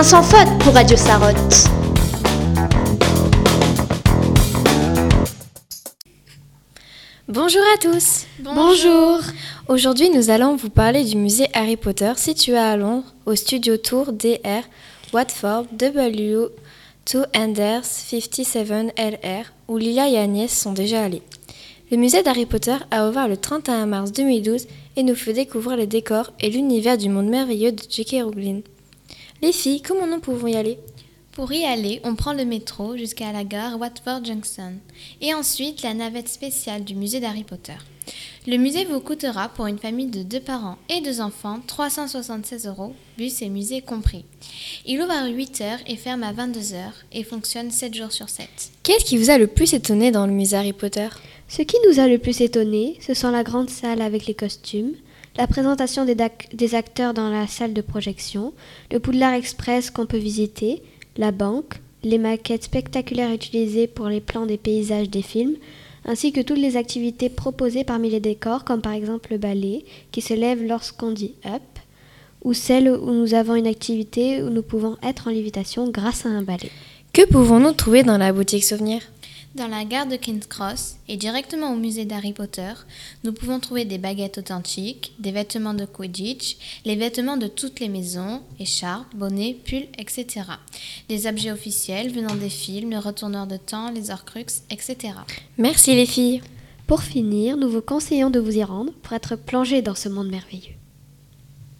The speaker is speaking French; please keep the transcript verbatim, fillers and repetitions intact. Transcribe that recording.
un sans faute pour Radio Sarotte. Bonjour à tous. Bonjour. Bonjour. Aujourd'hui, nous allons vous parler du musée Harry Potter situé à Londres, au studio Tour D R Watford W two Enders fifty-seven L R, où Lila et Agnès sont déjà allées. Le musée d'Harry Potter a ouvert le trente et un mars deux mille douze et nous fait découvrir les décors et l'univers du monde merveilleux de J K Rowling. Les filles, comment nous pouvons y aller ? Pour y aller, on prend le métro jusqu'à la gare Watford Junction et ensuite la navette spéciale du musée d'Harry Potter. Le musée vous coûtera, pour une famille de deux parents et deux enfants, trois cent soixante-seize euros, bus et musée compris. Il ouvre à huit heures et ferme à vingt-deux heures et fonctionne sept jours sur sept. Qu'est-ce qui vous a le plus étonné dans le musée Harry Potter ? Ce qui nous a le plus étonné, ce sont la grande salle avec les costumes, la présentation des, dac- des acteurs dans la salle de projection, le Poudlard Express qu'on peut visiter, la banque, les maquettes spectaculaires utilisées pour les plans des paysages des films, ainsi que toutes les activités proposées parmi les décors, comme par exemple le ballet qui se lève lorsqu'on dit « up », ou celle où nous avons une activité où nous pouvons être en lévitation grâce à un ballet. Que pouvons-nous trouver dans la boutique Souvenir ? Dans la gare de King's Cross et directement au musée d'Harry Potter, nous pouvons trouver des baguettes authentiques, des vêtements de Quidditch, les vêtements de toutes les maisons, écharpes, bonnets, pulls, et cetera. Des objets officiels venant des films, le retourneur de temps, les Horcruxes, et cetera. Merci les filles. Pour finir, nous vous conseillons de vous y rendre pour être plongés dans ce monde merveilleux.